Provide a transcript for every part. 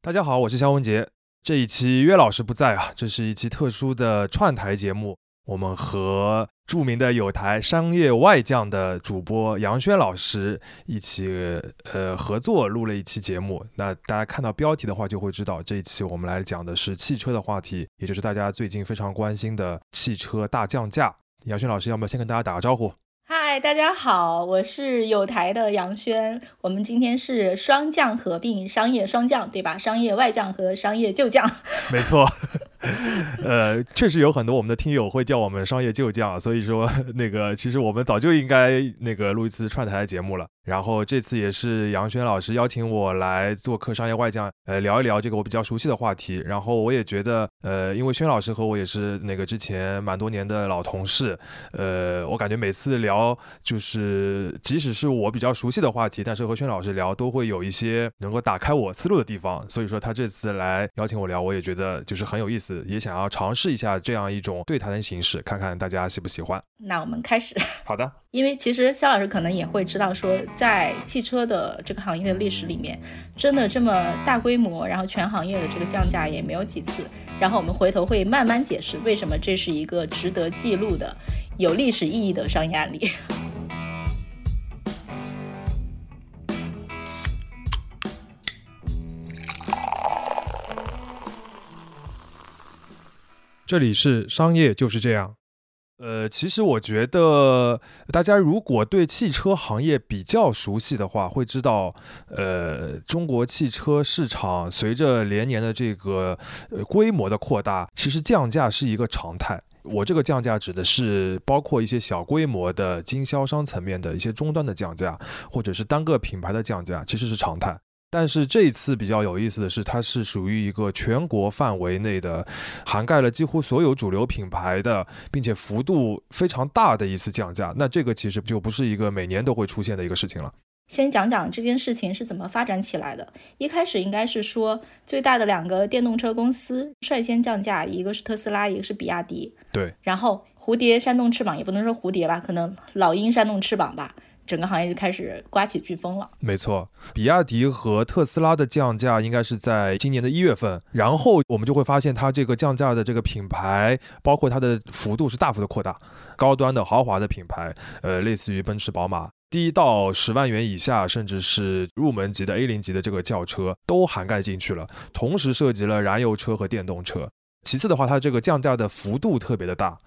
大家好，我是肖文杰。这一期岳老师不在啊，这是一期特殊的串台节目，我们和著名的友台商业外将的主播杨轩老师一起合作录了一期节目。那大家看到标题的话就会知道，这一期我们来讲的是汽车的话题，也就是大家最近非常关心的汽车大降价。杨轩老师要不要先跟大家打个招呼？嗨，大家好，我是友台的杨轩。我们今天是双降合并，商业双降，对吧？商业外降和商业旧降。没错，确实有很多我们的听友会叫我们商业旧降，所以说那个其实我们早就应该那个录一次串台的节目了。然后这次也是杨轩老师邀请我来做客商业外将，聊一聊这个我比较熟悉的话题。然后我也觉得，因为轩老师和我也是那个之前蛮多年的老同事，我感觉每次聊就是即使是我比较熟悉的话题，但是和轩老师聊都会有一些能够打开我思路的地方。所以说他这次来邀请我聊，我也觉得就是很有意思，也想要尝试一下这样一种对谈的形式，看看大家喜不喜欢。那我们开始。好的。因为其实肖老师可能也会知道说，在汽车的这个行业的历史里面，真的这么大规模然后全行业的这个降价也没有几次。然后我们回头会慢慢解释为什么这是一个值得记录的有历史意义的商业案例。这里是商业就是这样。其实我觉得大家如果对汽车行业比较熟悉的话，会知道中国汽车市场随着连年的这个规模的扩大，其实降价是一个常态。我这个降价指的是包括一些小规模的经销商层面的一些终端的降价，或者是单个品牌的降价，其实是常态。但是这一次比较有意思的是，它是属于一个全国范围内的，涵盖了几乎所有主流品牌的，并且幅度非常大的一次降价。那这个其实就不是一个每年都会出现的一个事情了。先讲讲这件事情是怎么发展起来的。一开始应该是说，最大的两个电动车公司率先降价，一个是特斯拉，一个是比亚迪。对。然后蝴蝶扇动翅膀，也不能说蝴蝶吧，可能老鹰扇动翅膀吧。整个行业就开始刮起飓风了。没错，比亚迪和特斯拉的降价应该是在今年的1月份，然后我们就会发现它这个降价的这个品牌，包括它的幅度是大幅的扩大，高端的豪华的品牌，类似于奔驰、宝马。低到10万元以下，甚至是入门级的 A0 级的这个轿车都涵盖进去了，同时涉及了燃油车和电动车。其次的话，它这个降价的幅度特别的大。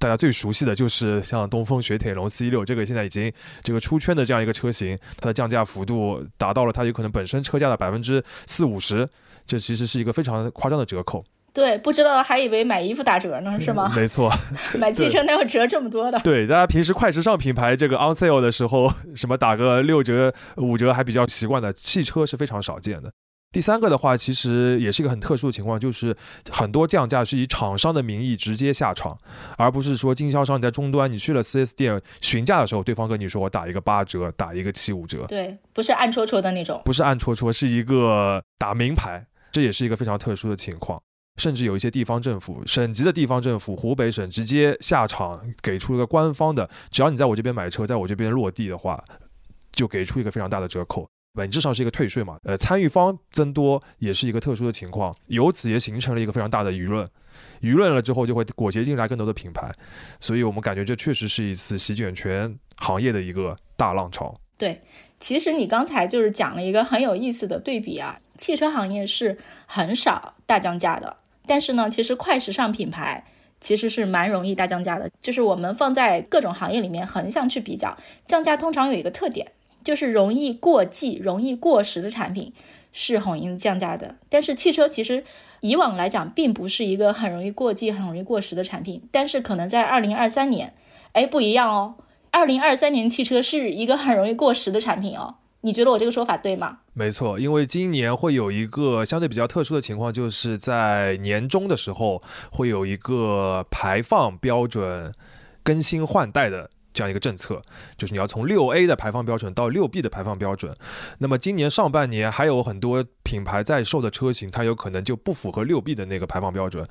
大家最熟悉的就是像东风雪铁龙 C6， 这个现在已经这个出圈的这样一个车型，它的降价幅度达到了它有可能本身车价的 40-50%， 这其实是一个非常夸张的折扣。对，不知道还以为买衣服打折呢，是吗？没错，买汽车那有折这么多的。对，大家平时快时尚品牌这个 on sale 的时候，什么打个6折5折还比较习惯的，汽车是非常少见的。第三个的话，其实也是一个很特殊的情况，就是很多降价是以厂商的名义直接下场，而不是说经销商你在终端你去了 4S 店询价的时候，对方跟你说我打一个8折，打一个7-5折。对，不是暗戳戳的那种，不是暗戳戳，是一个打明牌，这也是一个非常特殊的情况。甚至有一些地方政府，省级的地方政府，湖北省直接下场给出一个官方的，只要你在我这边买车，在我这边落地的话，就给出一个非常大的折扣。本质上是一个退税嘛，参与方增多也是一个特殊的情况，由此也形成了一个非常大的舆论，舆论了之后就会裹挟进来更多的品牌，所以我们感觉这确实是一次席卷全行业的一个大浪潮。对，其实你刚才就是讲了一个很有意思的对比啊，汽车行业是很少大降价的，但是呢，其实快时尚品牌其实是蛮容易大降价的，就是我们放在各种行业里面横向去比较，降价通常有一个特点，就是容易过季、容易过时的产品是很容易降价的。但是汽车其实以往来讲并不是一个很容易过季、很容易过时的产品，但是可能在2023年，不一样哦，2023年汽车是一个很容易过时的产品哦。你觉得我这个说法对吗？没错，因为今年会有一个相对比较特殊的情况，就是在年中的时候会有一个排放标准更新换代的这样一个政策，就是你要从 6A 的排放标准到 6B 的排放标准。那么今年上半年还有很多品牌在售的车型，它有可能就不符合 6B 的那个排放标准，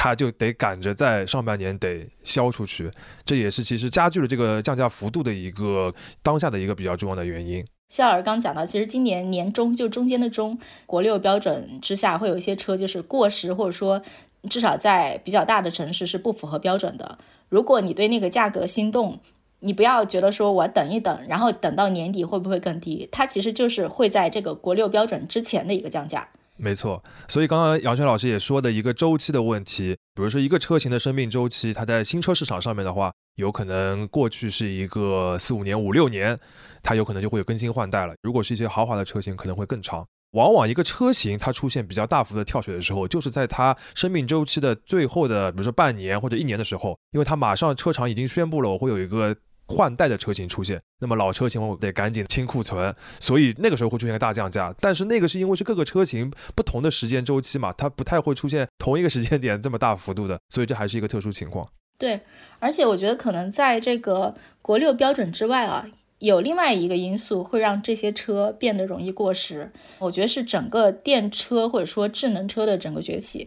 它就得赶着在上半年得销出去，这也是其实加剧了这个降价幅度的一个当下的一个比较重要的原因。夏老师刚讲到，其实今年年中就中间的中国六标准之下，会有一些车就是过时，或者说至少在比较大的城市是不符合标准的。如果你对那个价格心动，你不要觉得说我等一等，然后等到年底会不会更低，它其实就是会在这个国六标准之前的一个降价。没错，所以刚刚杨轩老师也说的一个周期的问题，比如说一个车型的生命周期，它在新车市场上面的话，有可能过去是一个4-5年5-6年，它有可能就会有更新换代了。如果是一些豪华的车型可能会更长。往往一个车型它出现比较大幅的跳水的时候，就是在它生命周期的最后的比如说半年或者1年的时候，因为它马上车厂已经宣布了我会有一个换代的车型出现，那么老车型我得赶紧清库存，所以那个时候会出现一个大降价。但是那个是因为是各个车型不同的时间周期嘛，它不太会出现同一个时间点这么大幅度的，所以这还是一个特殊情况。对，而且我觉得可能在这个国六标准之外啊，有另外一个因素会让这些车变得容易过时，我觉得是整个电车或者说智能车的整个崛起。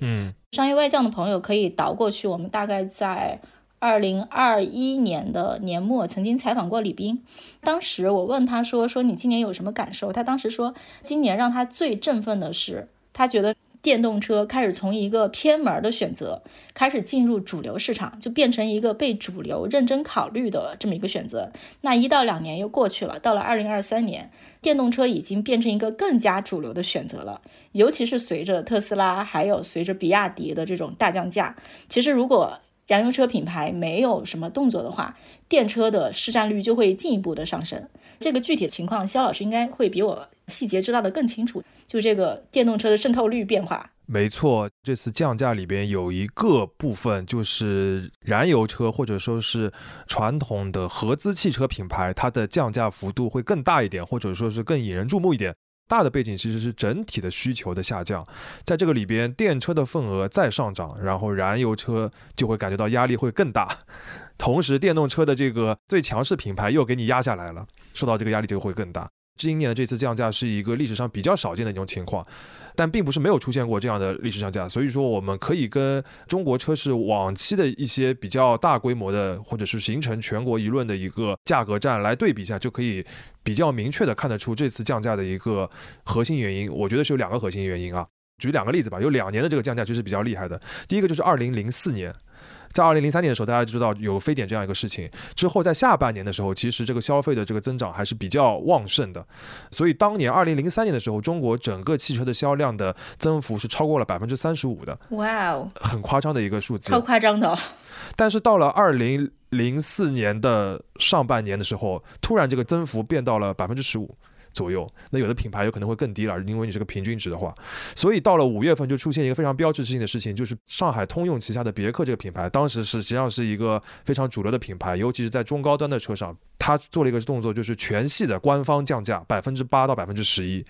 商业外降的朋友可以倒过去，我们大概在2021年的年末曾经采访过李斌，当时我问他说你今年有什么感受，他当时说今年让他最振奋的是他觉得电动车开始从一个偏门的选择开始进入主流市场，就变成一个被主流认真考虑的这么一个选择。那1到2年又过去了，到了2023年，电动车已经变成一个更加主流的选择了，尤其是随着特斯拉还有随着比亚迪的这种大降价，其实如果燃油车品牌没有什么动作的话，电车的市占率就会进一步的上升。这个具体的情况肖老师应该会比我细节知道的更清楚，就这个电动车的渗透率变化。没错，这次降价里边有一个部分就是燃油车或者说是传统的合资汽车品牌，它的降价幅度会更大一点，或者说是更引人注目一点。大的背景其实是整体的需求的下降，在这个里边电车的份额再上涨，然后燃油车就会感觉到压力会更大，同时电动车的这个最强势品牌又给你压下来了，受到这个压力就会更大。今年的这次降价是一个历史上比较少见的一种情况，但并不是没有出现过这样的历史降价，所以说我们可以跟中国车市往期的一些比较大规模的或者是形成全国舆论的一个价格战来对比一下，就可以比较明确的看得出这次降价的一个核心原因。我觉得是有2个核心原因啊，举2个例子吧。有2年的这个降价其实比较厉害的，第一个就是2004年，在2003年的时候，大家知道有非典这样一个事情之后，在下半年的时候，其实这个消费的这个增长还是比较旺盛的，所以当年2003年的时候，中国整个汽车的销量的增幅是超过了35%的。哇哦，很夸张的一个数字，超夸张的。但是到了2004年的上半年的时候，突然这个增幅变到了15%。左右，那有的品牌有可能会更低了，因为你是个平均值的话。所以到了5月份就出现一个非常标志性的事情，就是上海通用旗下的别克这个品牌，当时实际上是一个非常主流的品牌，尤其是在中高端的车上，它做了一个动作，就是全系的官方降价8%到11%。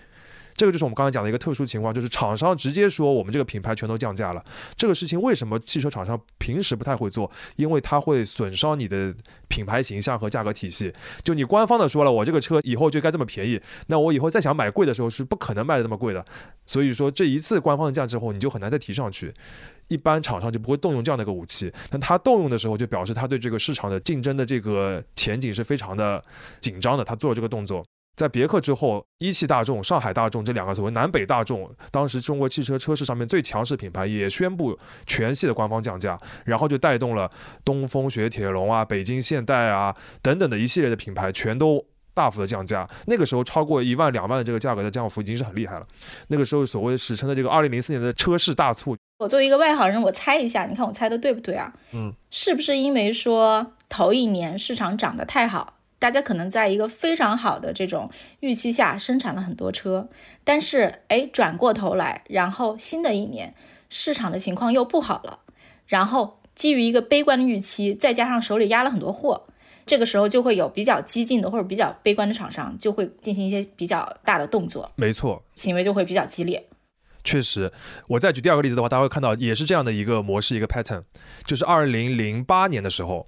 这个就是我们刚才讲的一个特殊情况，就是厂商直接说我们这个品牌全都降价了。这个事情为什么汽车厂商平时不太会做？因为它会损伤你的品牌形象和价格体系。就你官方的说了，我这个车以后就该这么便宜，那我以后再想买贵的时候是不可能卖的这么贵的。所以说这一次官方降价之后，你就很难再提上去。一般厂商就不会动用这样的一个武器，但他动用的时候就表示他对这个市场的竞争的这个前景是非常的紧张的，他做了这个动作。在别克之后，一汽大众、上海大众这2个所谓南北大众，当时中国汽车车市上面最强势品牌也宣布全系的官方降价，然后就带动了东风雪铁龙啊、北京现代啊等等的一系列的品牌全都大幅的降价。那个时候超过1万2万的这个价格的降幅已经是很厉害了，那个时候所谓史称的这个2004年的车市大促。我作为一个外行人，我猜一下，你看我猜的对不对啊？是不是因为说头一年市场涨得太好，大家可能在一个非常好的这种预期下生产了很多车，但是转过头来，然后新的一年市场的情况又不好了，然后基于一个悲观的预期，再加上手里压了很多货，这个时候就会有比较激进的或者比较悲观的厂商就会进行一些比较大的动作。没错，行为就会比较激烈。确实，我再举第2个例子的话，大家会看到也是这样的一个模式，一个 pattern， 就是2008年的时候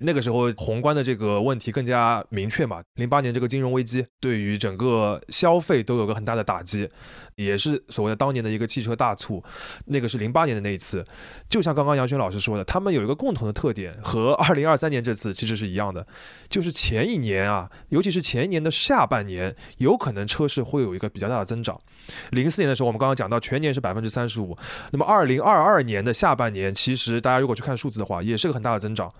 那个时候宏观的这个问题更加明确嘛，08年这个金融危机对于整个消费都有个很大的打击，也是所谓的当年的一个汽车大促，那个是08年的那一次。就像刚刚杨轩老师说的，他们有一个共同的特点，和2023年这次其实是一样的，就是前一年啊，尤其是前一年的下半年，有可能车市会有一个比较大的增长。04年的时候我们刚刚讲到全年是 35%， 那么2022年的下半年其实大家如果去看数字的话也是个很大的增长。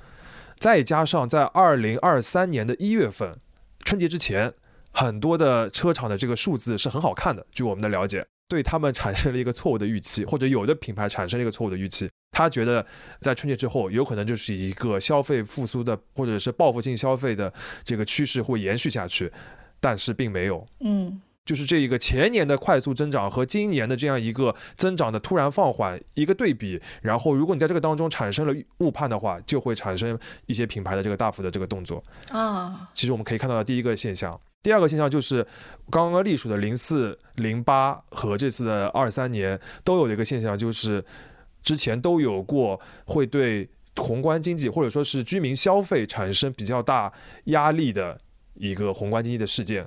再加上在2023年的1月份春节之前，很多的车厂的这个数字是很好看的，据我们的了解，对他们产生了一个错误的预期，或者有的品牌产生了一个错误的预期，他觉得在春节之后有可能就是一个消费复苏的或者是报复性消费的这个趋势会延续下去，但是并没有。就是这一个前年的快速增长和今年的这样一个增长的突然放缓一个对比，然后如果你在这个当中产生了误判的话，就会产生一些品牌的这个大幅的这个动作啊。其实我们可以看到的第一个现象，第二个现象就是刚刚隶属的04、08和这次的23年都有一个现象，就是之前都有过会对宏观经济或者说是居民消费产生比较大压力的一个宏观经济的事件。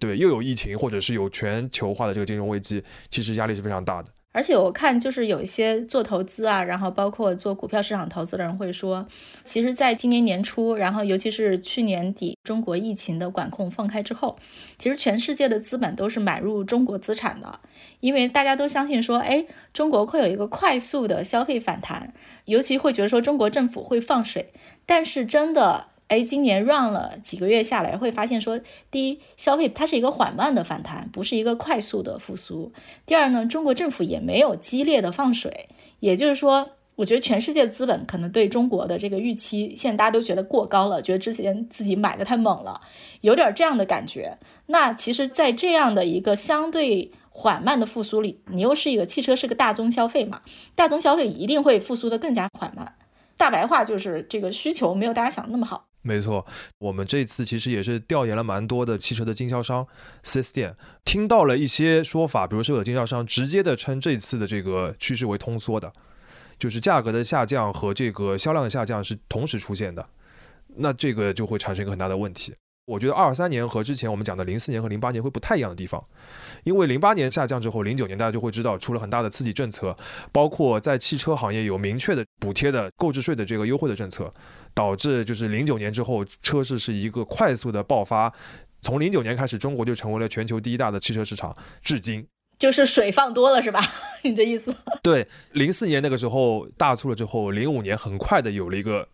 对，又有疫情或者是有全球化的这个金融危机，其实压力是非常大的。而且我看就是有一些做投资啊，然后包括做股票市场投资的人会说，其实在今年年初，然后尤其是去年底中国疫情的管控放开之后，其实全世界的资本都是买入中国资产的，因为大家都相信说，中国会有一个快速的消费反弹，尤其会觉得说中国政府会放水。但是真的今年 run 了几个月下来，会发现说，第一，消费它是一个缓慢的反弹，不是一个快速的复苏。第二呢，中国政府也没有激烈的放水，也就是说，我觉得全世界资本可能对中国的这个预期，现在大家都觉得过高了，觉得之前自己买的太猛了，有点这样的感觉。那其实在这样的一个相对缓慢的复苏里，你又是一个汽车是个大宗消费嘛，大宗消费一定会复苏的更加缓慢。大白话就是这个需求没有大家想的那么好。没错，我们这次其实也是调研了蛮多的汽车的经销商 4S 店，听到了一些说法，比如说有经销商直接的称这次的这个趋势为通缩的，就是价格的下降和这个销量的下降是同时出现的，那这个就会产生一个很大的问题。我觉得23年和之前我们讲的04年和08年会不太一样的地方，因为08年下降之后，09年大家就会知道出了很大的刺激政策，包括在汽车行业有明确的补贴的购置税的这个优惠的政策，导致就是09年之后车市是一个快速的爆发，从09年开始中国就成为了全球第一大的汽车市场，至今就是水放多了是吧你的意思。对，04年那个时候大促了之后，05年很快的有了一个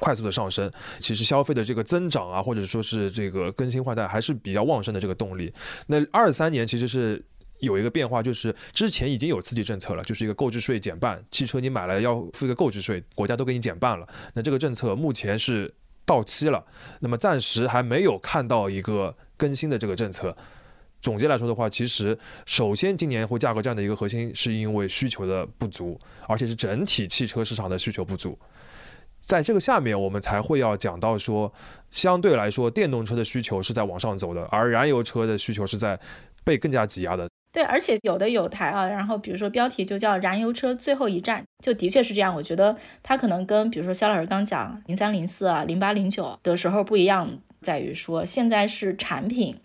快速的上升，其实消费的这个增长啊，或者说是这个更新换代还是比较旺盛的这个动力。那23年其实是有一个变化，就是之前已经有刺激政策了，就是一个购置税减半，汽车你买了要付一个购置税，国家都给你减半了。那这个政策目前是到期了，那么暂时还没有看到一个更新的这个政策。总结来说的话，其实首先今年会价格战的一个核心是因为需求的不足，而且是整体汽车市场的需求不足。在这个下面我们才会要讲到说，相对来说电动车的需求是在往上走的，而燃油车的需求是在被更加挤压的。对，而且有的有台啊，然后比如说标题就叫燃油车最后一站，就的确是这样。我觉得它可能跟比如说肖老师刚讲03、04啊、08、09的时候不一样，在于说现在是产品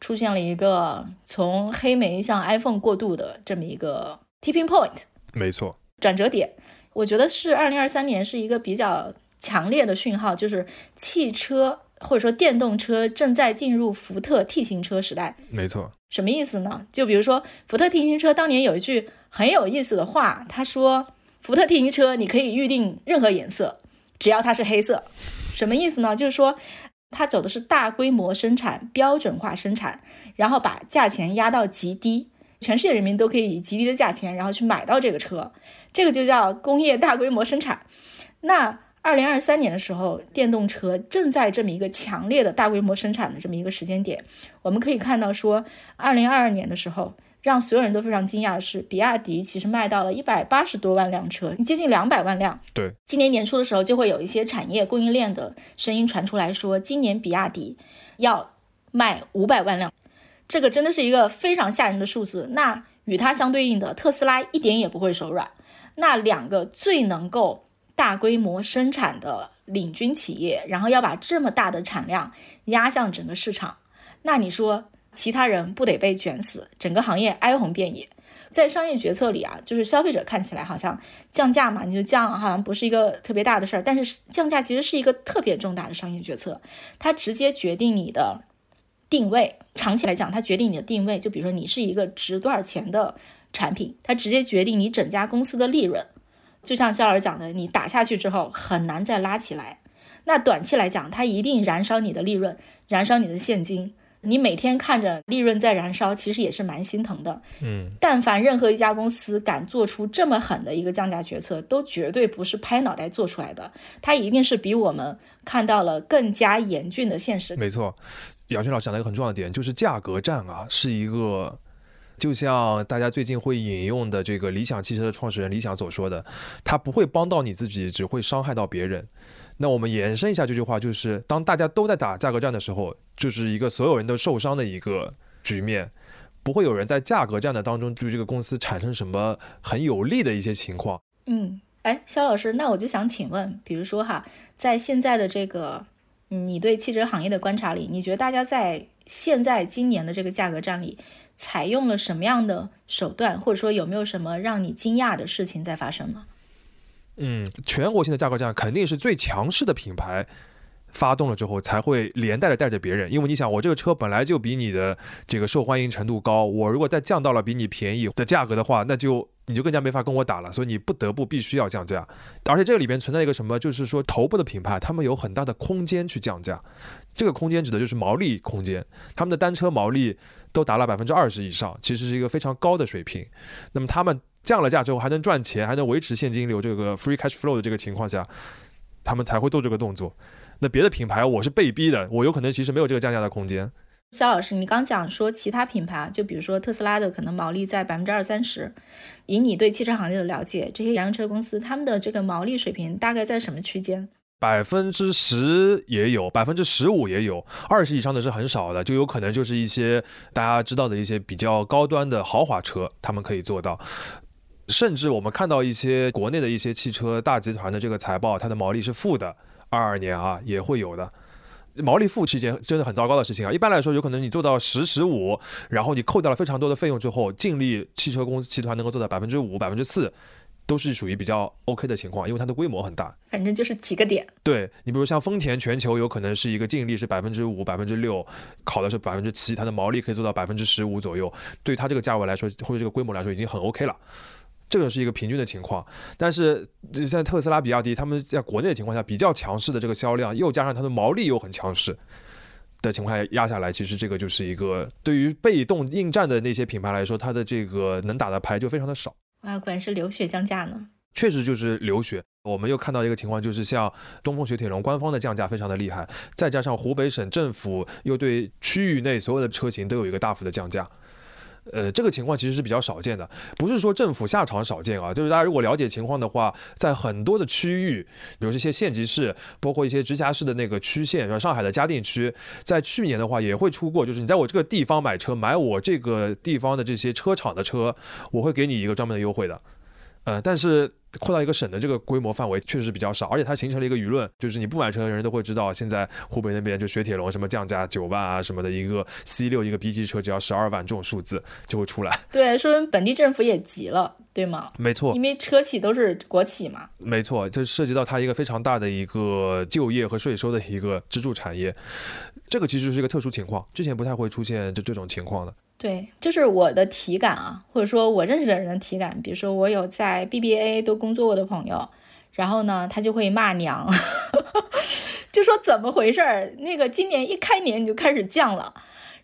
出现了一个从黑莓向 iPhone 过渡的这么一个 tipping point， 没错，转折点。我觉得是2023年是一个比较强烈的讯号，就是汽车或者说电动车正在进入福特 T 型车时代。没错，什么意思呢？就比如说福特 T 型车当年有一句很有意思的话，他说福特 T 型车你可以预定任何颜色，只要它是黑色。什么意思呢？就是说它走的是大规模生产，标准化生产，然后把价钱压到极低，全世界人民都可以以极低的价钱然后去买到这个车，这个就叫工业大规模生产。那2023年的时候，电动车正在这么一个强烈的大规模生产的这么一个时间点。我们可以看到说2022年的时候，让所有人都非常惊讶的是，比亚迪其实卖到了180多万辆车，接近200万辆。对，今年年初的时候就会有一些产业供应链的声音传出来说，今年比亚迪要卖500万辆，这个真的是一个非常吓人的数字。那与它相对应的，特斯拉一点也不会手软。那两个最能够大规模生产的领军企业，然后要把这么大的产量压向整个市场，那你说其他人不得被卷死，整个行业哀鸿遍野。在商业决策里啊，就是消费者看起来好像降价嘛，你就降，好像不是一个特别大的事儿，但是降价其实是一个特别重大的商业决策，它直接决定你的定位，长期来讲它决定你的定位，就比如说你是一个值多少钱的产品，它直接决定你整家公司的利润。就像肖老师讲的，你打下去之后很难再拉起来，那短期来讲它一定燃烧你的利润，燃烧你的现金，你每天看着利润在燃烧，其实也是蛮心疼的。但凡任何一家公司敢做出这么狠的一个降价决策，都绝对不是拍脑袋做出来的，它一定是比我们看到了更加严峻的现实。没错，姚轩老师讲了一个很重要的点，就是价格战啊，是一个就像大家最近会引用的这个理想汽车的创始人李想所说的，他不会帮到你自己，只会伤害到别人。那我们延伸一下这句话，就是当大家都在打价格战的时候，就是一个所有人都受伤的一个局面，不会有人在价格战的当中对这个公司产生什么很有利的一些情况。肖老师，那我就想请问，比如说哈，在现在的这个你对汽车行业的观察里，你觉得大家在现在今年的这个价格战里采用了什么样的手段，或者说有没有什么让你惊讶的事情在发生吗？全国性的价格战肯定是最强势的品牌发动了之后才会连带着带着别人，因为你想，我这个车本来就比你的这个受欢迎程度高，我如果再降到了比你便宜的价格的话，那就你就更加没法跟我打了，所以你不得不必须要降价。而且这里边存在一个什么，就是说头部的品牌他们有很大的空间去降价，这个空间指的就是毛利空间，他们的单车毛利都达了 20% 以上，其实是一个非常高的水平。那么他们降了价之后还能赚钱，还能维持现金流这个 free cash flow 的这个情况下，他们才会做这个动作。那别的品牌我是被逼的，我有可能其实没有这个降价的空间。肖老师，你刚讲说其他品牌，就比如说特斯拉的可能毛利在 20-30%， 以你对汽车行业的了解，这些燃油车公司他们的这个毛利水平大概在什么区间？10% 也有，15% 也有，20% 以上的是很少的，就有可能就是一些大家知道的一些比较高端的豪华车他们可以做到。甚至我们看到一些国内的一些汽车大集团的这个财报，它的毛利是负的，22年啊也会有的。毛利负是一件真的很糟糕的事情啊！一般来说，有可能你做到 10-15%， 然后你扣掉了非常多的费用之后，净利汽车公司集团能够做到 5%、4%， 都是属于比较 OK 的情况，因为它的规模很大。反正就是几个点。对，你比如像丰田全球有可能是一个净利是 5%、6%， 考的是 7%， 它的毛利可以做到 15% 左右，对它这个价位来说或者这个规模来说已经很 OK 了。这个是一个平均的情况，但是像特斯拉、比亚迪他们在国内的情况下比较强势的这个销量，又加上它的毛利又很强势的情况下压下来，其实这个就是一个对于被动应战的那些品牌来说，它的这个能打的牌就非常的少。哇，果然是流血降价呢。确实就是流血。我们又看到一个情况，就是像东风雪铁龙官方的降价非常的厉害，再加上湖北省政府又对区域内所有的车型都有一个大幅的降价。这个情况其实是比较少见的，不是说政府下场少见啊，就是大家如果了解情况的话，在很多的区域，比如这些县级市，包括一些直辖市的那个区县，像上海的嘉定区，在去年的话也会出过，就是你在我这个地方买车，买我这个地方的这些车厂的车，我会给你一个专门的优惠的。但是扩到一个省的这个规模范围确实比较少，而且它形成了一个舆论，就是你不买车的人都会知道，现在湖北那边就雪铁龙什么降价9万啊什么的，一个 C6 一个 B 级车只要12万，这种数字就会出来。对，说明本地政府也急了，对吗？没错，因为车企都是国企嘛。没错，这涉及到它一个非常大的一个就业和税收的一个支柱产业，这个其实是一个特殊情况，之前不太会出现这种情况的。对，就是我的体感啊，或者说我认识的人的体感，比如说我有在 BBA 都工作过的朋友，然后呢他就会骂娘就说怎么回事，那个今年一开年你就开始降了，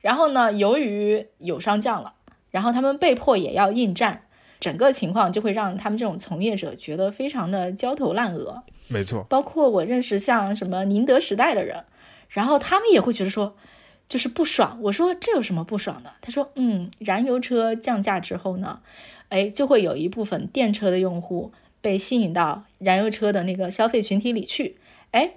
然后呢由于友商降了，然后他们被迫也要应战，整个情况就会让他们这种从业者觉得非常的焦头烂额。没错，包括我认识像什么宁德时代的人，然后他们也会觉得说就是不爽。我说这有什么不爽的？他说燃油车降价之后呢，就会有一部分电车的用户被吸引到燃油车的那个消费群体里去，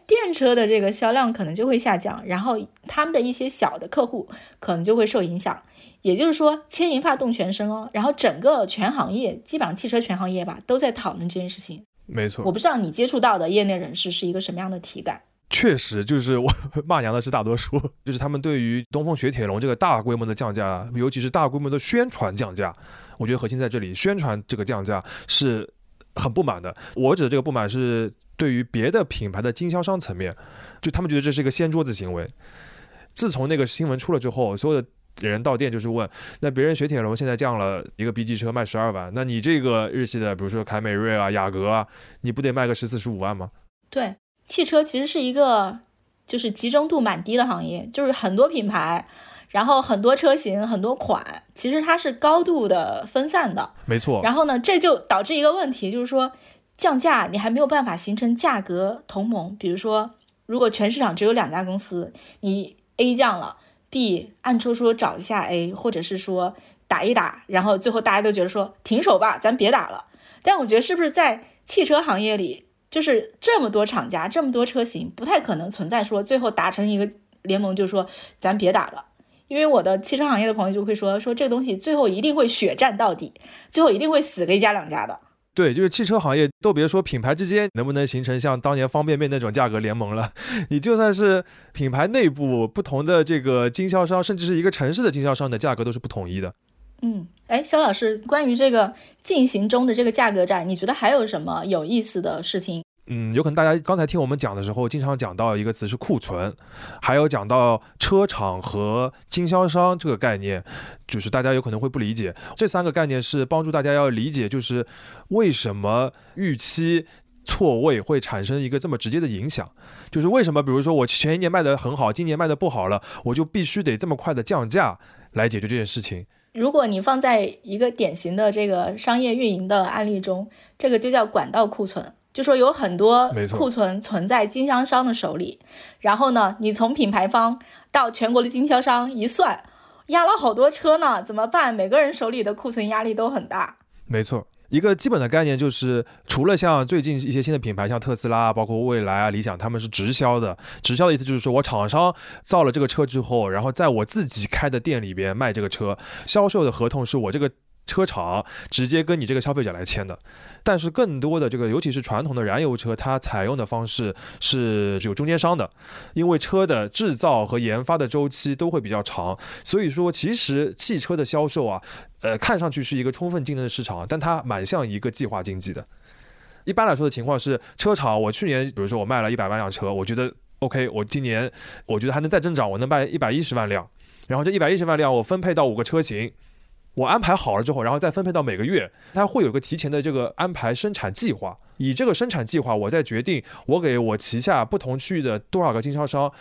电车的这个销量可能就会下降，然后他们的一些小的客户可能就会受影响。也就是说牵一发动全身哦，然后整个全行业，基本上汽车全行业吧，都在讨论这件事情。没错，我不知道你接触到的业内人士是一个什么样的体感。确实就是我骂娘的是大多数，就是他们对于东风雪铁龙这个大规模的降价，尤其是大规模的宣传降价，我觉得核心在这里，宣传这个降价是很不满的。我指的这个不满是对于别的品牌的经销商层面，就他们觉得这是一个掀桌子行为。自从那个新闻出了之后，所有的人到店就是问，那别人雪铁龙现在降了一个 B 级车卖12万，那你这个日系的比如说凯美瑞啊、雅阁啊，你不得卖个14、15万吗？对，汽车其实是一个就是集中度蛮低的行业，就是很多品牌，然后很多车型、很多款，其实它是高度的分散的。没错。然后呢，这就导致一个问题，就是说降价你还没有办法形成价格同盟。比如说如果全市场只有2家公司，你 A 降了， B 暗戳戳找一下 A， 或者是说打一打，然后最后大家都觉得说停手吧，咱别打了。但我觉得是不是在汽车行业里，就是这么多厂家、这么多车型，不太可能存在说最后达成一个联盟就说咱别打了。因为我的汽车行业的朋友就会说这东西最后一定会血战到底，最后一定会死个1家2家的。对，就是汽车行业都别说品牌之间能不能形成像当年方便面那种价格联盟了，你就算是品牌内部不同的这个经销商，甚至是一个城市的经销商的价格都是不统一的。嗯，哎，肖老师，关于这个进行中的这个价格战，你觉得还有什么有意思的事情？嗯，有可能大家刚才听我们讲的时候经常讲到一个词是库存，还有讲到车厂和经销商这个概念，就是大家有可能会不理解。这3个概念是帮助大家要理解就是为什么预期错位会产生一个这么直接的影响，就是为什么比如说我前一年卖的很好，今年卖的不好了，我就必须得这么快的降价来解决这件事情。如果你放在一个典型的这个商业运营的案例中，这个就叫管道库存，就说有很多库存存在经销商的手里，然后呢你从品牌方到全国的经销商一算，压了好多车呢，怎么办？每个人手里的库存压力都很大。没错，一个基本的概念就是除了像最近一些新的品牌，像特斯拉包括蔚来啊、理想，他们是直销的。直销的意思就是说我厂商造了这个车之后，然后在我自己开的店里边卖这个车，销售的合同是我这个车厂直接跟你这个消费者来签的。但是更多的这个尤其是传统的燃油车，它采用的方式是有中间商的，因为车的制造和研发的周期都会比较长，所以说其实汽车的销售啊，看上去是一个充分竞争的市场，但它蛮像一个计划经济的。一般来说的情况是，车厂我去年比如说我卖了100万辆车，我觉得 OK， 我今年我觉得还能再增长，我能卖110万辆，然后这110万辆我分配到5个车型，我安排好了之后，然后再分配到每个月，它会有个提前的这个安排生产计划，以这个生产计划我再决定我给我旗下不同区域的多少个经销商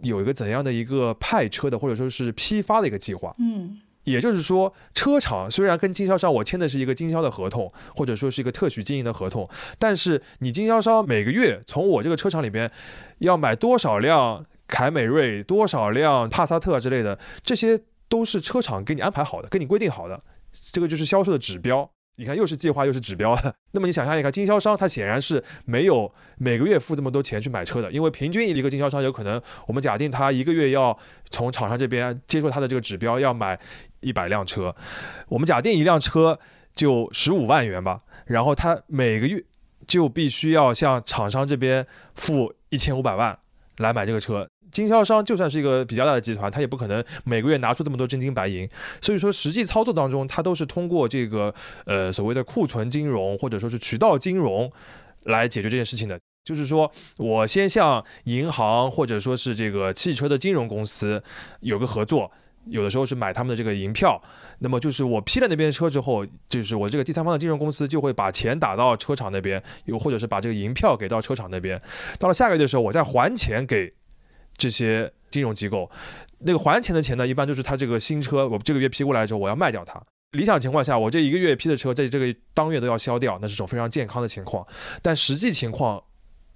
有一个怎样的一个派车的或者说是批发的一个计划。嗯，也就是说车厂虽然跟经销商我签的是一个经销的合同或者说是一个特许经营的合同，但是你经销商每个月从我这个车厂里边要买多少辆凯美瑞、多少辆帕萨特之类的，这些都是车厂给你安排好的，给你规定好的，这个就是销售的指标。你看又是计划又是指标的。那么你想象一下，经销商他显然是没有每个月付这么多钱去买车的，因为平均一个经销商有可能我们假定他一个月要从厂商这边接受他的这个指标要买100辆车，我们假定一辆车就15万元吧，然后他每个月就必须要向厂商这边付1500万来买这个车。经销商就算是一个比较大的集团，他也不可能每个月拿出这么多真金白银，所以说实际操作当中他都是通过这个所谓的库存金融或者说是渠道金融来解决这件事情的。就是说我先向银行或者说是这个汽车的金融公司有个合作，有的时候是买他们的这个银票，那么就是我批了那边车之后，就是我这个第三方的金融公司就会把钱打到车厂那边，又或者是把这个银票给到车厂那边，到了下个月的时候我再还钱给这些金融机构。那个还钱的钱呢，一般就是他这个新车我这个月批过来之后我要卖掉它，理想情况下我这一个月批的车在这个当月都要销掉，那是种非常健康的情况。但实际情况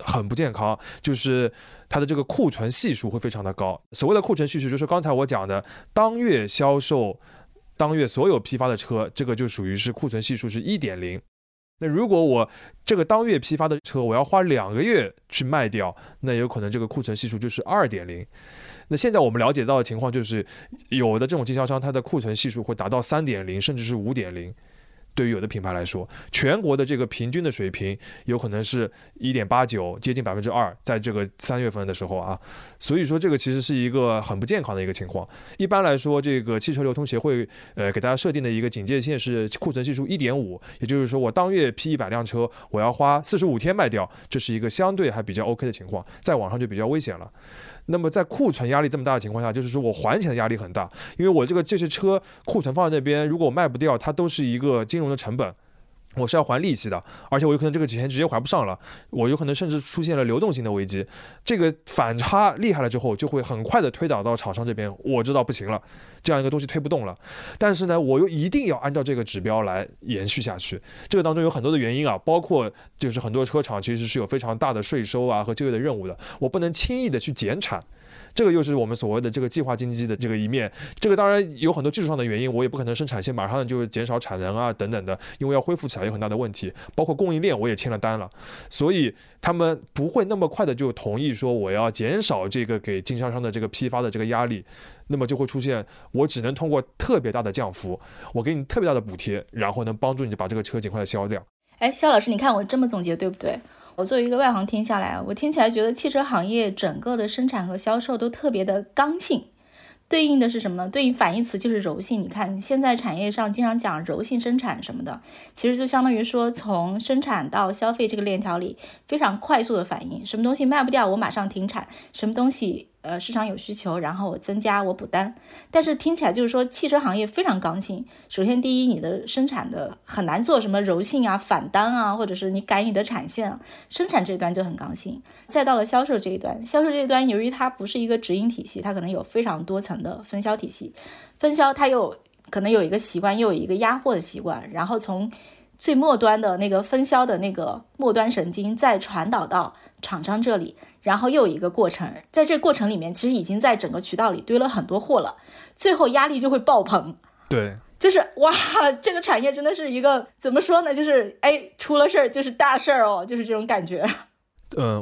很不健康，就是它的这个库存系数会非常的高。所谓的库存系数就是刚才我讲的当月销售当月所有批发的车，这个就属于是库存系数是 1.0。那如果我这个当月批发的车我要花2个月去卖掉，那有可能这个库存系数就是 2.0。 那现在我们了解到的情况就是有的这种经销商它的库存系数会达到 3.0 甚至是 5.0，对于有的品牌来说，全国的这个平均的水平有可能是 1.89%， 接近 2%， 在这个3月份的时候啊，所以说这个其实是一个很不健康的一个情况。一般来说，这个汽车流通协会给大家设定的一个警戒线是库存系数 1.5， 也就是说我当月批100辆车，我要花45天卖掉，这是一个相对还比较 OK 的情况，再往上就比较危险了。那么在库存压力这么大的情况下，就是说我还钱的压力很大，因为我这些车库存放在那边，如果我卖不掉，它都是一个金融的成本，我是要还利息的，而且我有可能这个钱直接还不上了，我有可能甚至出现了流动性的危机。这个反差厉害了之后，就会很快的推导到厂商这边，我知道不行了，这样一个东西推不动了，但是呢，我又一定要按照这个指标来延续下去。这个当中有很多的原因啊，包括就是很多车厂其实是有非常大的税收啊和就业的任务的，我不能轻易的去减产。这个又是我们所谓的这个计划经济的这个一面，这个当然有很多技术上的原因，我也不可能生产线马上就减少产能啊等等的，因为要恢复起来有很大的问题，包括供应链我也签了单了，所以他们不会那么快的就同意说我要减少这个给经销商的这个批发的这个压力，那么就会出现我只能通过特别大的降幅，我给你特别大的补贴，然后能帮助你把这个车尽快的销掉。哎，肖老师，你看我这么总结对不对？我作为一个外行听下来，我听起来觉得汽车行业整个的生产和销售都特别的刚性，对应的是什么呢？对应反义词就是柔性。你看现在产业上经常讲柔性生产什么的，其实就相当于说从生产到消费这个链条里非常快速的反应，什么东西卖不掉我马上停产，什么东西市场有需求，然后我增加我补单。但是听起来就是说汽车行业非常刚性，首先第一，你的生产的很难做什么柔性啊反单啊，或者是你改你的产线啊，生产这一端就很刚性。再到了销售这一端，销售这一端由于它不是一个直营体系，它可能有非常多层的分销体系，分销它又可能有一个习惯，又有一个压货的习惯，然后从最末端的那个分销的那个末端神经再传导到厂商这里，然后又有一个过程，在这个过程里面其实已经在整个渠道里堆了很多货了，最后压力就会爆棚。对，就是哇，这个产业真的是一个怎么说呢，就是哎，出了事儿就是大事儿哦，就是这种感觉。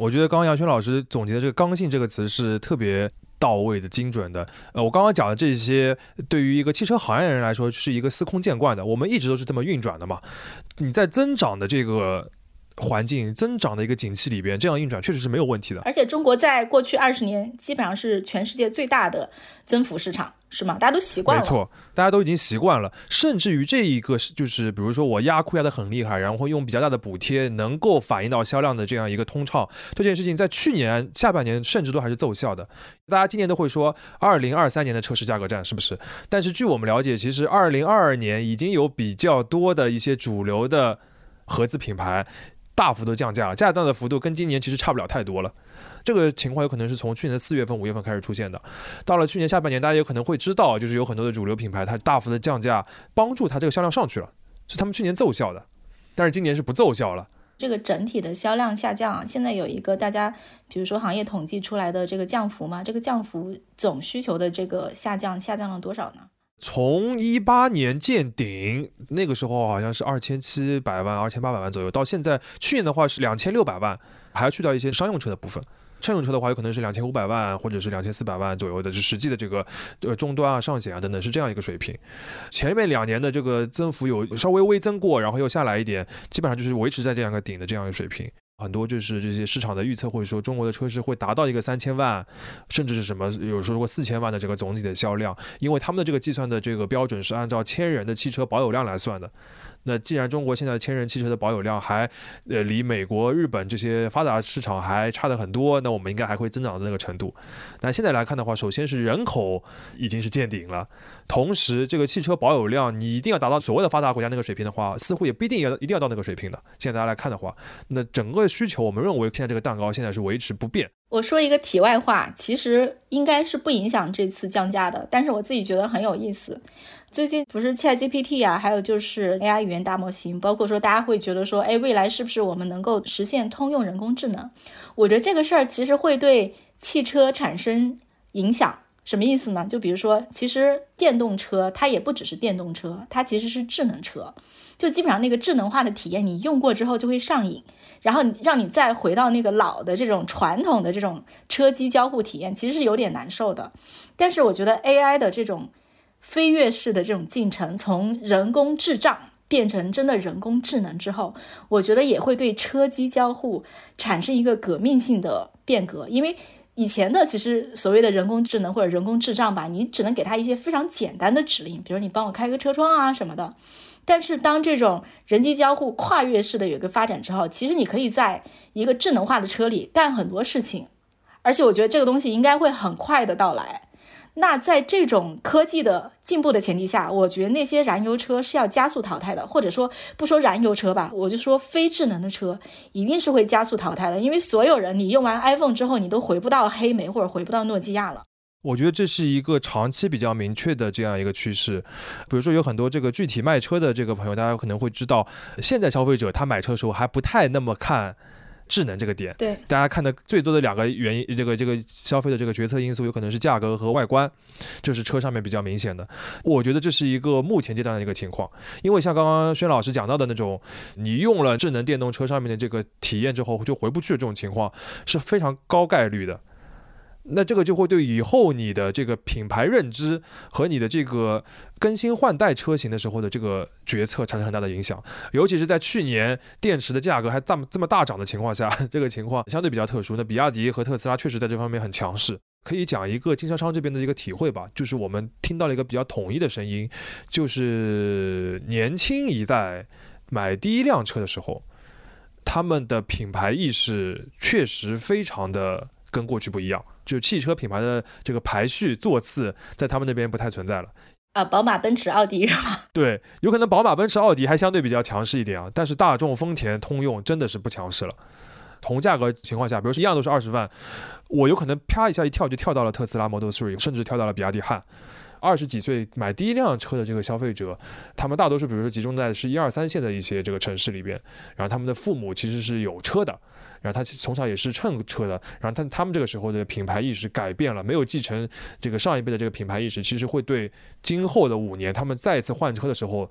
我觉得刚刚杨轩老师总结的这个刚性这个词是特别到位的、精准的。我刚刚讲的这些，对于一个汽车行业人来说是一个司空见惯的，我们一直都是这么运转的嘛。你在增长的这个环境、增长的一个景气里边，这样运转确实是没有问题的。而且中国在过去20年基本上是全世界最大的增幅市场，是吗？大家都习惯了。没错，大家都已经习惯了，甚至于这一个就是比如说我压库压得很厉害，然后用比较大的补贴能够反映到销量的这样一个通畅，这件事情在去年下半年甚至都还是奏效的。大家今年都会说2023年的车市价格战，是不是？但是据我们了解，其实2022年已经有比较多的一些主流的合资品牌大幅度降价了，价格的幅度跟今年其实差不了太多了。这个情况有可能是从去年4月份、5月份开始出现的。到了去年下半年，大家有可能会知道，就是有很多的主流品牌它大幅的降价，帮助它这个销量上去了，是他们去年奏效的，但是今年是不奏效了。这个整体的销量下降，现在有一个大家比如说行业统计出来的这个降幅嘛，这个降幅总需求的这个下降了多少呢？从18年见顶，那个时候好像是2700万、2800万左右，到现在去年的话是2600万，还要去掉一些商用车的部分。商用车的话有可能是2500万或者是2400万左右的，是实际的这个终端啊、上险啊等等，是这样一个水平。前面2年的这个增幅有稍微微增过，然后又下来一点，基本上就是维持在这样一个顶的这样一个水平。很多就是这些市场的预测会说中国的车市会达到一个3000万，甚至是什么有时候4000万的这个总体的销量，因为他们的这个计算的这个标准是按照1000人的汽车保有量来算的。那既然中国现在1000人汽车的保有量还离美国、日本这些发达市场还差得很多，那我们应该还会增长到那个程度。那现在来看的话，首先是人口已经是见顶了，同时这个汽车保有量你一定要达到所谓的发达国家那个水平的话，似乎也不一定要到那个水平的。现在大家来看的话，那整个需求我们认为现在这个蛋糕现在是维持不变。我说一个题外话，其实应该是不影响这次降价的，但是我自己觉得很有意思。最近不是 ChatGPT 啊，还有就是 AI 语言大模型，包括说大家会觉得说，哎，未来是不是我们能够实现通用人工智能？我觉得这个事儿其实会对汽车产生影响。什么意思呢？就比如说，其实电动车它也不只是电动车，它其实是智能车。就基本上那个智能化的体验你用过之后就会上瘾，然后让你再回到那个老的这种传统的这种车机交互体验其实是有点难受的。但是我觉得 AI 的这种飞跃式的这种进程，从人工智障变成真的人工智能之后，我觉得也会对车机交互产生一个革命性的变革。因为以前的其实所谓的人工智能或者人工智障吧，你只能给它一些非常简单的指令，比如你帮我开个车窗啊什么的。但是当这种人机交互跨越式的有一个发展之后，其实你可以在一个智能化的车里干很多事情，而且我觉得这个东西应该会很快的到来。那在这种科技的进步的前提下，我觉得那些燃油车是要加速淘汰的，或者说不说燃油车吧，我就说非智能的车一定是会加速淘汰的，因为所有人你用完 iPhone 之后，你都回不到黑莓或者回不到诺基亚了。我觉得这是一个长期比较明确的这样一个趋势。比如说有很多这个具体卖车的这个朋友，大家可能会知道，现在消费者他买车的时候还不太那么看智能这个点，对，大家看的最多的两个原因，这个消费的这个决策因素有可能是价格和外观，这是车上面比较明显的。我觉得这是一个目前阶段的一个情况，因为像刚刚宣老师讲到的那种，你用了智能电动车上面的这个体验之后就回不去的这种情况是非常高概率的。那这个就会对以后你的这个品牌认知和你的这个更新换代车型的时候的这个决策产生很大的影响，尤其是在去年电池的价格还这么大涨的情况下，这个情况相对比较特殊。那比亚迪和特斯拉确实在这方面很强势。可以讲一个经销商这边的一个体会吧，就是我们听到了一个比较统一的声音，就是年轻一代买第一辆车的时候，他们的品牌意识确实非常的跟过去不一样，就汽车品牌的这个排序座次在他们那边不太存在了啊，宝马奔驰奥迪是吧？对，有可能宝马奔驰奥迪还相对比较强势一点啊，但是大众丰田通用真的是不强势了。同价格情况下，比如说一样都是20万，我有可能啪一下一跳就跳到了特斯拉 Model 3， 甚至跳到了比亚迪汉。20几岁买第一辆车的这个消费者，他们大多数比如说集中在是1、2、3线的一些这个城市里边，然后他们的父母其实是有车的，然后他从小也是乘车的，然后他们这个时候的品牌意识改变了，没有继承这个上一辈的这个品牌意识，其实会对今后的5年他们再一次换车的时候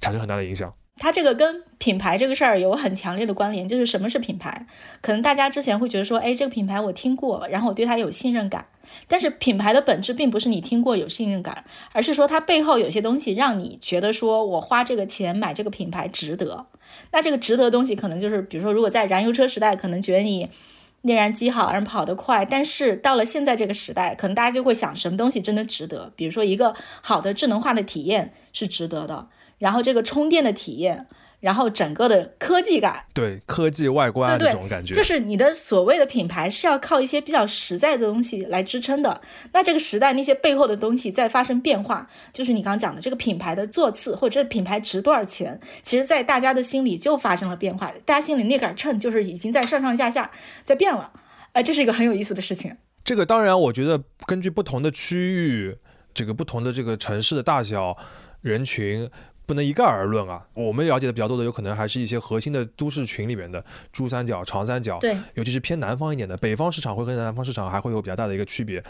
产生很大的影响。它这个跟品牌这个事儿有很强烈的关联，就是什么是品牌？可能大家之前会觉得说，哎，这个品牌我听过，然后我对它有信任感。但是品牌的本质并不是你听过有信任感，而是说它背后有些东西让你觉得说我花这个钱买这个品牌值得。那这个值得的东西可能就是，比如说如果在燃油车时代，可能觉得你内燃机好，而跑得快，但是到了现在这个时代，可能大家就会想什么东西真的值得？比如说一个好的智能化的体验是值得的，然后这个充电的体验，然后整个的科技感，对，科技外观这种感觉，就是你的所谓的品牌是要靠一些比较实在的东西来支撑的。那这个时代那些背后的东西在发生变化，就是你刚讲的这个品牌的座次或者品牌值多少钱，其实在大家的心里就发生了变化，大家心里那杆秤就是已经在上上下下在变了。哎，这是一个很有意思的事情。这个当然我觉得根据不同的区域，这个不同的这个城市的大小人群不能一概而论啊，我们了解的比较多的有可能还是一些核心的都市群里面的珠三角、长三角，对，尤其是偏南方一点的，北方市场会跟南方市场还会有比较大的一个区别。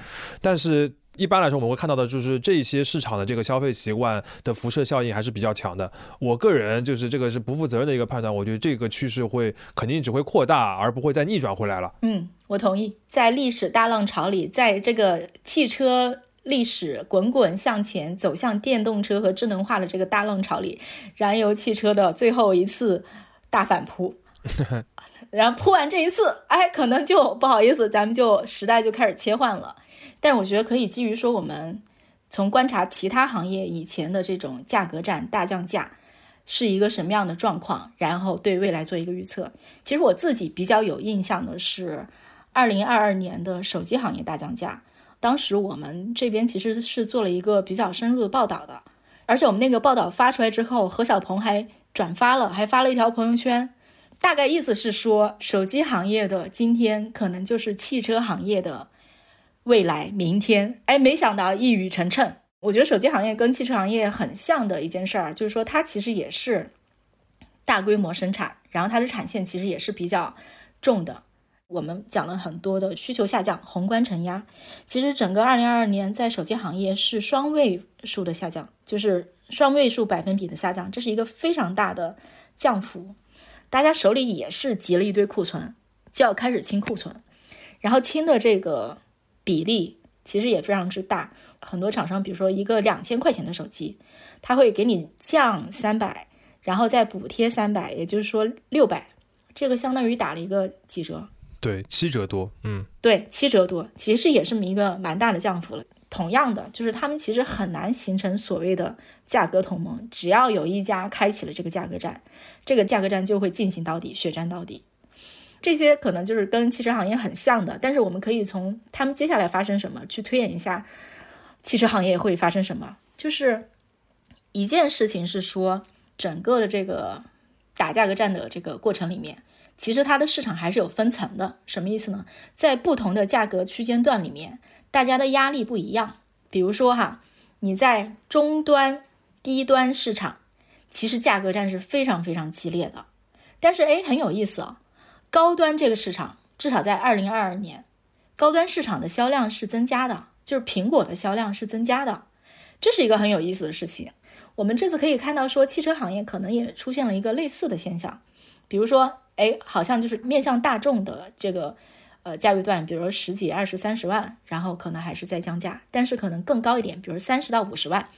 但是一般来说我们会看到的就是这些市场的这个消费习惯的辐射效应还是比较强的。我个人就是这个是不负责任的一个判断，我觉得这个趋势会肯定只会扩大而不会再逆转回来了。嗯，我同意。在历史大浪潮里，在这个汽车历史滚滚向前走向电动车和智能化的这个大浪潮里，燃油汽车的最后一次大反扑然后扑完这一次，哎，可能就不好意思，咱们就时代就开始切换了。但我觉得可以基于说我们从观察其他行业以前的这种价格战大降价是一个什么样的状况，然后对未来做一个预测。其实我自己比较有印象的是2022年的手机行业大降价，当时我们这边其实是做了一个比较深入的报道的，而且我们那个报道发出来之后，何小鹏还转发了，还发了一条朋友圈，大概意思是说，手机行业的今天可能就是汽车行业的未来明天。哎，没想到一语成谶。我觉得手机行业跟汽车行业很像的一件事儿，就是说它其实也是大规模生产，然后它的产线其实也是比较重的。我们讲了很多的需求下降，宏观承压，其实整个2022年在手机行业是双位数的下降，就是双位数%的下降，这是一个非常大的降幅。大家手里也是积了一堆库存，就要开始清库存，然后清的这个比例其实也非常之大。很多厂商比如说一个2000块钱的手机，它会给你降300，然后再补贴300，也就是说600，这个相当于打了一个几折？对，7折多。嗯，对，7折多，其实也是一个蛮大的降幅了。同样的，就是他们其实很难形成所谓的价格同盟，只要有一家开启了这个价格战，这个价格战就会进行到底，血战到底。这些可能就是跟汽车行业很像的，但是我们可以从他们接下来发生什么去推演一下汽车行业会发生什么。就是一件事情是说，整个的这个打价格战的这个过程里面，其实它的市场还是有分层的。什么意思呢？在不同的价格区间段里面，大家的压力不一样。比如说哈，你在中端低端市场，其实价格战是非常非常激烈的。但是很有意思啊，高端这个市场至少在2022年，高端市场的销量是增加的，就是苹果的销量是增加的，这是一个很有意思的事情。我们这次可以看到说，汽车行业可能也出现了一个类似的现象。比如说好像就是面向大众的这个价位段，比如说10几、20、30万，然后可能还是在降价，但是可能更高一点，比如30到50万，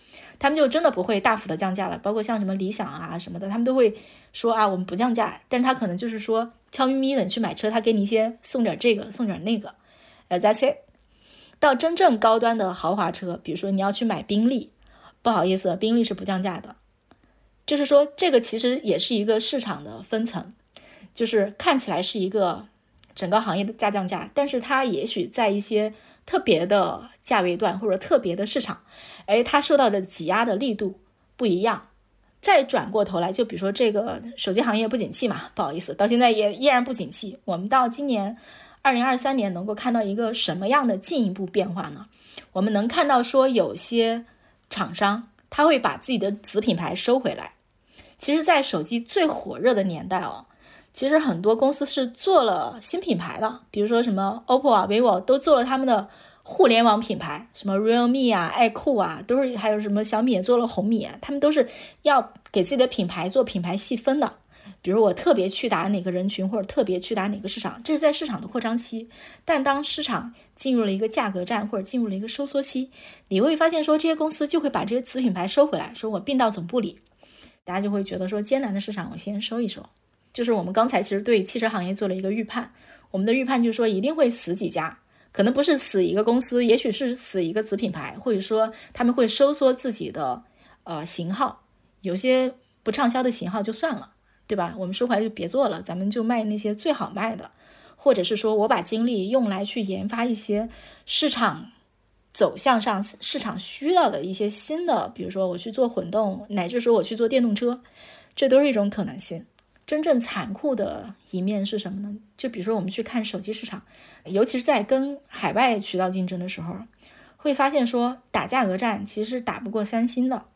他们就真的不会大幅的降价了。包括像什么理想啊什么的，他们都会说啊，我们不降价，但是他可能就是说悄咪咪的你去买车，他给你先送点这个送点那个that's it。 到真正高端的豪华车，比如说你要去买宾利，不好意思，宾利是不降价的。就是说这个其实也是一个市场的分层，就是看起来是一个整个行业的大降价，但是它也许在一些特别的价位段或者特别的市场，它受到的挤压的力度不一样。再转过头来，就比如说这个手机行业不景气嘛，不好意思，到现在也依然不景气。我们到今年2023年能够看到一个什么样的进一步变化呢？我们能看到说，有些厂商他会把自己的子品牌收回来。其实在手机最火热的年代其实很多公司是做了新品牌的，比如说什么 OPPO 啊 VIVO 都做了他们的互联网品牌，什么 realme 啊爱酷啊，都是，还有什么小米也做了红米啊，他们都是要给自己的品牌做品牌细分的，比如我特别去打哪个人群或者特别去打哪个市场，这是在市场的扩张期。但当市场进入了一个价格战或者进入了一个收缩期，你会发现说这些公司就会把这些子品牌收回来，说我并到总部里，大家就会觉得说艰难的市场我先收一收。就是我们刚才其实对汽车行业做了一个预判，我们的预判就是说一定会死几家，可能不是死一个公司，也许是死一个子品牌，或者说他们会收缩自己的型号，有些不畅销的型号就算了，对吧？我们收回来就别做了，咱们就卖那些最好卖的，或者是说我把精力用来去研发一些市场走向上市场需要的一些新的，比如说我去做混动，乃至说我去做电动车，这都是一种可能性。真正残酷的一面是什么呢？就比如说我们去看手机市场，尤其是在跟海外渠道竞争的时候，会发现说打价格战其实是打不过三星的，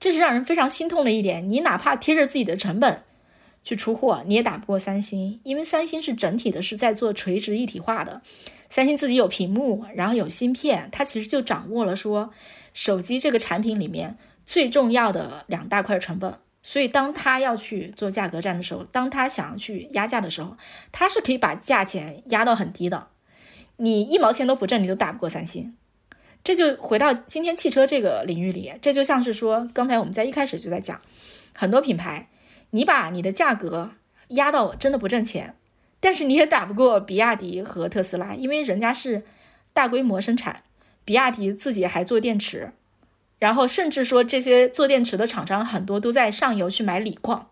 这是让人非常心痛的一点。你哪怕贴着自己的成本去出货，你也打不过三星，因为三星是整体的是在做垂直一体化的，三星自己有屏幕，然后有芯片，它其实就掌握了说手机这个产品里面最重要的2大块成本。所以当他要去做价格战的时候，当他想要去压价的时候，他是可以把价钱压到很低的，你1毛钱都不挣你都打不过三星。这就回到今天汽车这个领域里，这就像是说刚才我们在一开始就在讲，很多品牌你把你的价格压到真的不挣钱，但是你也打不过比亚迪和特斯拉，因为人家是大规模生产，比亚迪自己还做电池，然后甚至说这些做电池的厂商很多都在上游去买锂矿，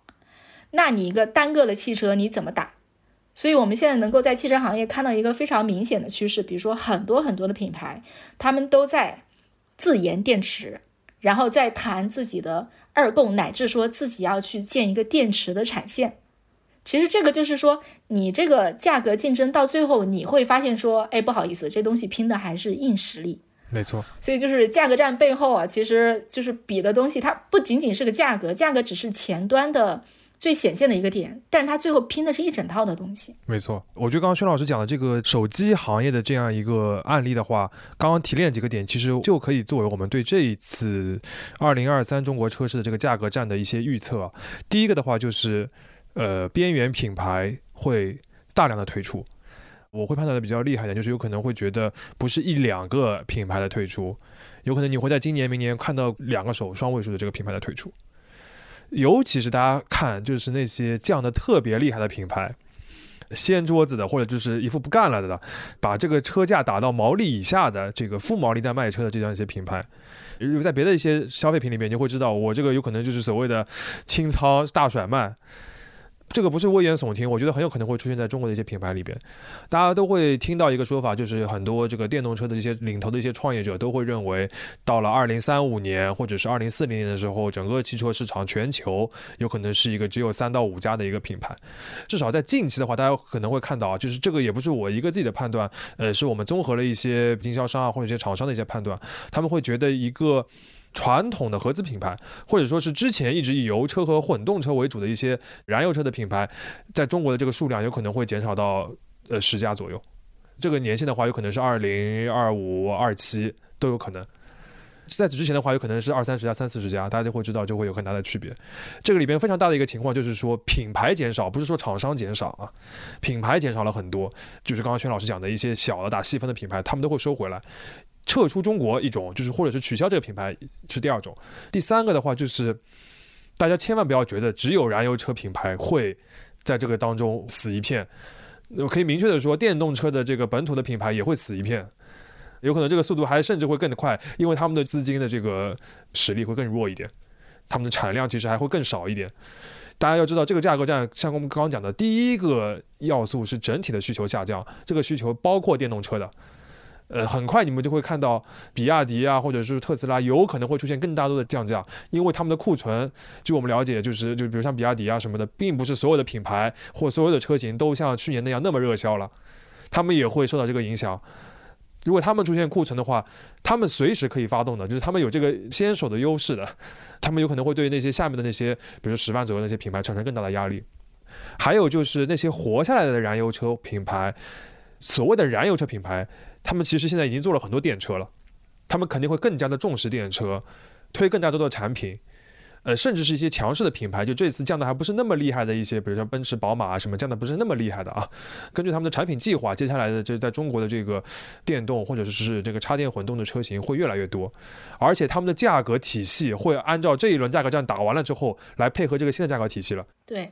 那你一个单个的汽车你怎么打？所以我们现在能够在汽车行业看到一个非常明显的趋势，比如说很多很多的品牌他们都在自研电池，然后在谈自己的二供，乃至说自己要去建一个电池的产线。其实这个就是说你这个价格竞争到最后你会发现说不好意思，这东西拼的还是硬实力。没错，所以就是价格战背后其实就是比的东西，它不仅仅是个价格，价格只是前端的最显现的一个点，但是它最后拼的是一整套的东西。没错，我觉得刚刚薛老师讲的这个手机行业的这样一个案例的话，刚刚提炼几个点，其实就可以作为我们对这一次2023中国车市的这个价格战的一些预测。第一个的话就是边缘品牌会大量的推出，我会判断的比较厉害的就是有可能会觉得不是1-2个品牌的退出，有可能你会在今年明年看到2个手双位数的这个品牌的退出。尤其是大家看就是那些降得特别厉害的品牌，掀桌子的或者就是一副不干了的，把这个车价打到毛利以下的这个负毛利在卖车的这样一些品牌，在别的一些消费品里面你会知道，我这个有可能就是所谓的清仓大甩卖。这个不是危言耸听，我觉得很有可能会出现在中国的一些品牌里边。大家都会听到一个说法，就是很多这个电动车的一些领头的一些创业者都会认为，到了2035年或者是2040年的时候，整个汽车市场全球有可能是一个只有3到5家的一个品牌。至少在近期的话，大家可能会看到，就是这个也不是我一个自己的判断，是我们综合了一些经销商啊或者一些厂商的一些判断，他们会觉得一个传统的合资品牌，或者说是之前一直以油车和混动车为主的一些燃油车的品牌，在中国的这个数量有可能会减少到10家左右。这个年限的话，有可能是2025、27都有可能。在此之前的话，有可能是20-30家、30-40家，大家就会知道就会有很大的区别。这个里边非常大的一个情况就是说，品牌减少，不是说厂商减少啊，品牌减少了很多，就是刚刚宣老师讲的一些小的打细分的品牌，他们都会收回来。撤出中国一种，就是或者是取消这个品牌是第二种。第三个的话就是，大家千万不要觉得只有燃油车品牌会在这个当中死一片。我可以明确的说，电动车的这个本土的品牌也会死一片，有可能这个速度还甚至会更快，因为他们的资金的这个实力会更弱一点，他们的产量其实还会更少一点。大家要知道，这个价格战像我们刚刚讲的，第一个要素是整体的需求下降，这个需求包括电动车的。很快你们就会看到比亚迪啊，或者是特斯拉有可能会出现更大多的降价，因为他们的库存，据我们了解，就比如像比亚迪啊什么的，并不是所有的品牌或所有的车型都像去年那样那么热销了，他们也会受到这个影响。如果他们出现库存的话，他们随时可以发动的，就是他们有这个先手的优势的，他们有可能会对那些下面的那些，比如10万左右的那些品牌产生更大的压力。还有就是那些活下来的燃油车品牌，所谓的燃油车品牌，他们其实现在已经做了很多电车了，他们肯定会更加的重视电车，推更加多的产品，甚至是一些强势的品牌，就这次降的还不是那么厉害的一些，比如像奔驰、宝马啊什么降的不是那么厉害的啊。根据他们的产品计划，接下来的这在中国的这个电动或者是这个插电混动的车型会越来越多，而且他们的价格体系会按照这一轮价格战打完了之后来配合这个新的价格体系了。对。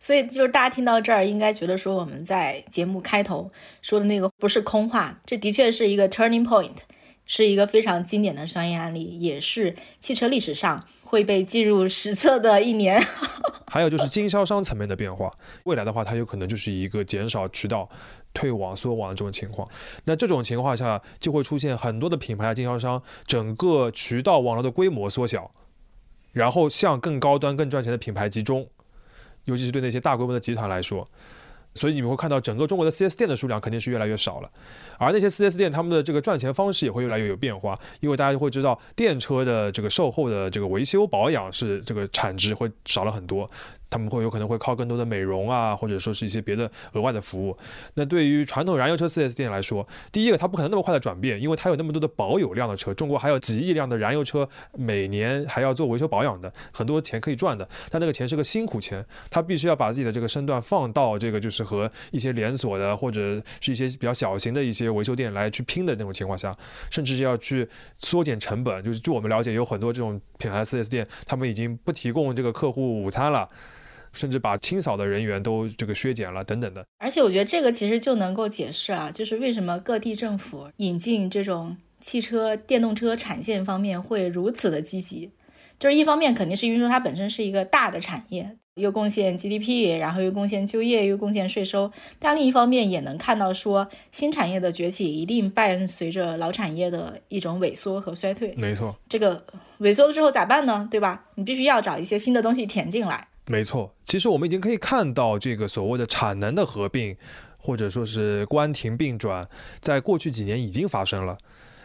所以就是大家听到这儿应该觉得说，我们在节目开头说的那个不是空话，这的确是一个 turning point， 是一个非常经典的商业案例，也是汽车历史上会被记入史册的一年。还有就是经销商层面的变化，未来的话它有可能就是一个减少渠道退网缩网的这种情况。那这种情况下就会出现很多的品牌经销商整个渠道网络的规模缩小，然后向更高端更赚钱的品牌集中，尤其是对那些大规模的集团来说。所以你们会看到整个中国的 4S 店的数量肯定是越来越少了，而那些 4S 店他们的这个赚钱方式也会越来越有变化，因为大家会知道电车的这个售后的这个维修保养是这个产值会少了很多，他们会有可能会靠更多的美容啊，或者说是一些别的额外的服务。那对于传统燃油车 4S 店来说，第一个它不可能那么快的转变，因为它有那么多的保有量的车，中国还有几亿辆的燃油车每年还要做维修保养的，很多钱可以赚的，但那个钱是个辛苦钱，它必须要把自己的这个身段放到这个就是和一些连锁的或者是一些比较小型的一些维修店来去拼的那种情况下，甚至是要去缩减成本。就是据我们了解，有很多这种品牌 4S 店他们已经不提供这个客户午餐了，甚至把清扫的人员都这个削减了等等的。而且我觉得这个其实就能够解释啊，就是为什么各地政府引进这种汽车电动车产线方面会如此的积极。就是一方面肯定是因为说它本身是一个大的产业，又贡献 GDP， 然后又贡献就业，又贡献税收，但另一方面也能看到说新产业的崛起一定伴随着老产业的一种萎缩和衰退。没错，这个萎缩了之后咋办呢？对吧？你必须要找一些新的东西填进来。没错，其实我们已经可以看到这个所谓的产能的合并或者说是关停并转在过去几年已经发生了。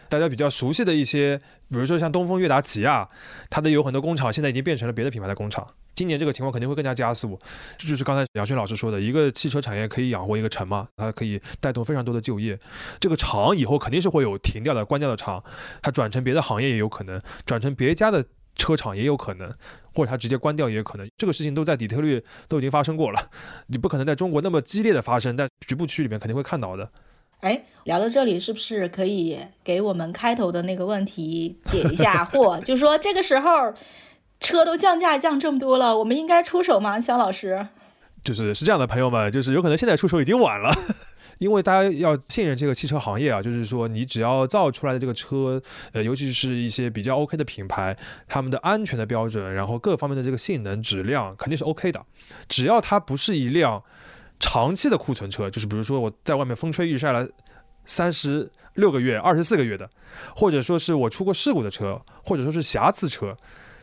大家比较熟悉的一些，比如说像东风悦达起亚，它的有很多工厂现在已经变成了别的品牌的工厂，今年这个情况肯定会更加加速。这就是刚才杨轩老师说的，一个汽车产业可以养活一个城嘛，它可以带动非常多的就业，这个厂以后肯定是会有停掉的关掉的厂，它转成别的行业也有可能，转成别家的车厂也有可能，或者它直接关掉也有可能。这个事情都在底特律都已经发生过了，你不可能在中国那么激烈的发生，在局部区里面肯定会看到的。哎，聊到这里是不是可以给我们开头的那个问题解一下惑？就说这个时候车都降价降这么多了，我们应该出手吗？肖老师，是这样的，朋友们，就是有可能现在出手已经晚了。因为大家要信任这个汽车行业啊，就是说你只要造出来的这个车，尤其是一些比较 OK 的品牌，他们的安全的标准，然后各方面的这个性能质量肯定是 OK 的，只要它不是一辆长期的库存车，就是比如说我在外面风吹日晒了36个月、24个月的，或者说是我出过事故的车，或者说是瑕疵车，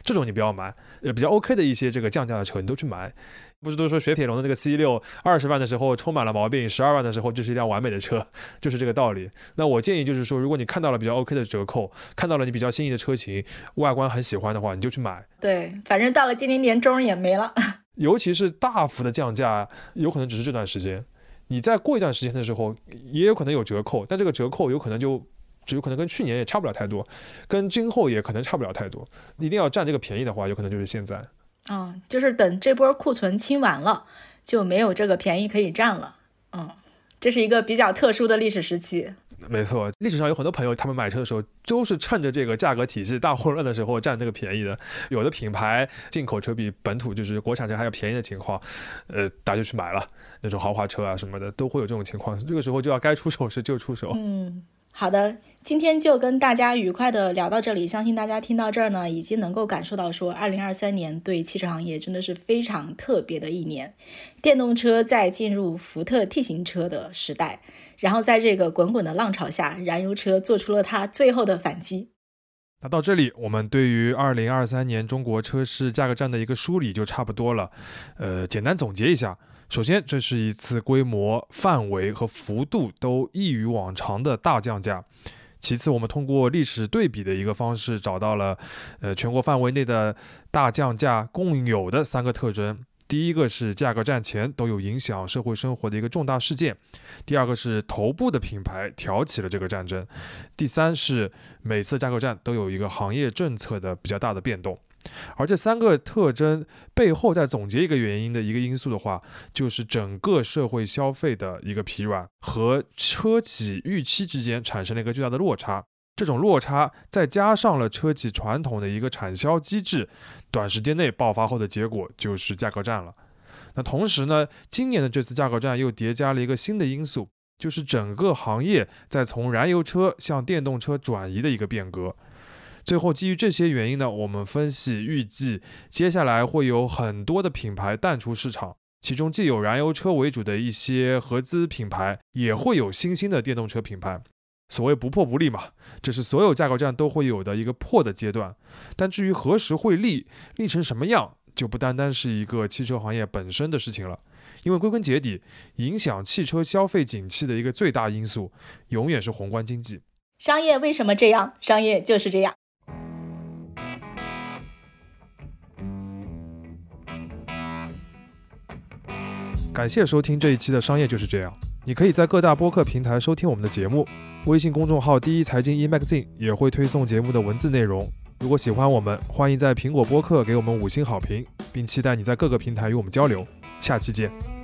这种你不要买，比较 OK 的一些这个降价的车你都去买。不是都说雪铁龙的那个 C6 20万的时候充满了毛病，12万的时候就是一辆完美的车，就是这个道理。那我建议就是说，如果你看到了比较 OK 的折扣，看到了你比较心仪的车型，外观很喜欢的话，你就去买。对，反正到了今年年中也没了。尤其是大幅的降价，有可能只是这段时间，你在过一段时间的时候也有可能有折扣，但这个折扣有可能跟去年也差不了太多，跟今后也可能差不了太多。一定要占这个便宜的话，有可能就是现在。就是等这波库存清完了，就没有这个便宜可以占了。这是一个比较特殊的历史时期。没错，历史上有很多朋友他们买车的时候都是趁着这个价格体系大混乱的时候占这个便宜的。有的品牌进口车比本土就是国产车还要便宜的情况，大家就去买了那种豪华车啊什么的，都会有这种情况。这个时候就要该出手时就出手。好的，今天就跟大家愉快的聊到这里。相信大家听到这儿呢，已经能够感受到说2023年对汽车行业真的是非常特别的一年。电动车在进入福特 T 型车的时代，然后在这个滚滚的浪潮下，燃油车做出了它最后的反击。那到这里，我们对于2023年中国车市价格战的一个梳理就差不多了。简单总结一下，首先，这是一次规模、范围和幅度都异于往常的大降价。其次，我们通过历史对比的一个方式找到了全国范围内的大降价共有的3个特征。第一个是价格战前都有影响社会生活的一个重大事件，第二个是头部的品牌挑起了这个战争，第三是每次价格战都有一个行业政策的比较大的变动。而这3个特征背后再总结一个原因的一个因素的话，就是整个社会消费的一个疲软和车企预期之间产生了一个巨大的落差，这种落差再加上了车企传统的一个产销机制，短时间内爆发后的结果就是价格战了。那同时呢，今年的这次价格战又叠加了一个新的因素，就是整个行业在从燃油车向电动车转移的一个变革。最后基于这些原因呢，我们分析预计接下来会有很多的品牌淡出市场，其中既有燃油车为主的一些合资品牌，也会有新兴的电动车品牌。所谓不破不立嘛，这是所有价格战都会有的一个破的阶段。但至于何时会立，立成什么样，就不单单是一个汽车行业本身的事情了。因为归根结底，影响汽车消费景气的一个最大因素永远是宏观经济。商业为什么这样？商业就是这样。感谢收听这一期的商业就是这样，你可以在各大播客平台收听我们的节目，微信公众号第一财经 e-magazine 也会推送节目的文字内容。如果喜欢我们，欢迎在苹果播客给我们5星好评，并期待你在各个平台与我们交流。下期见。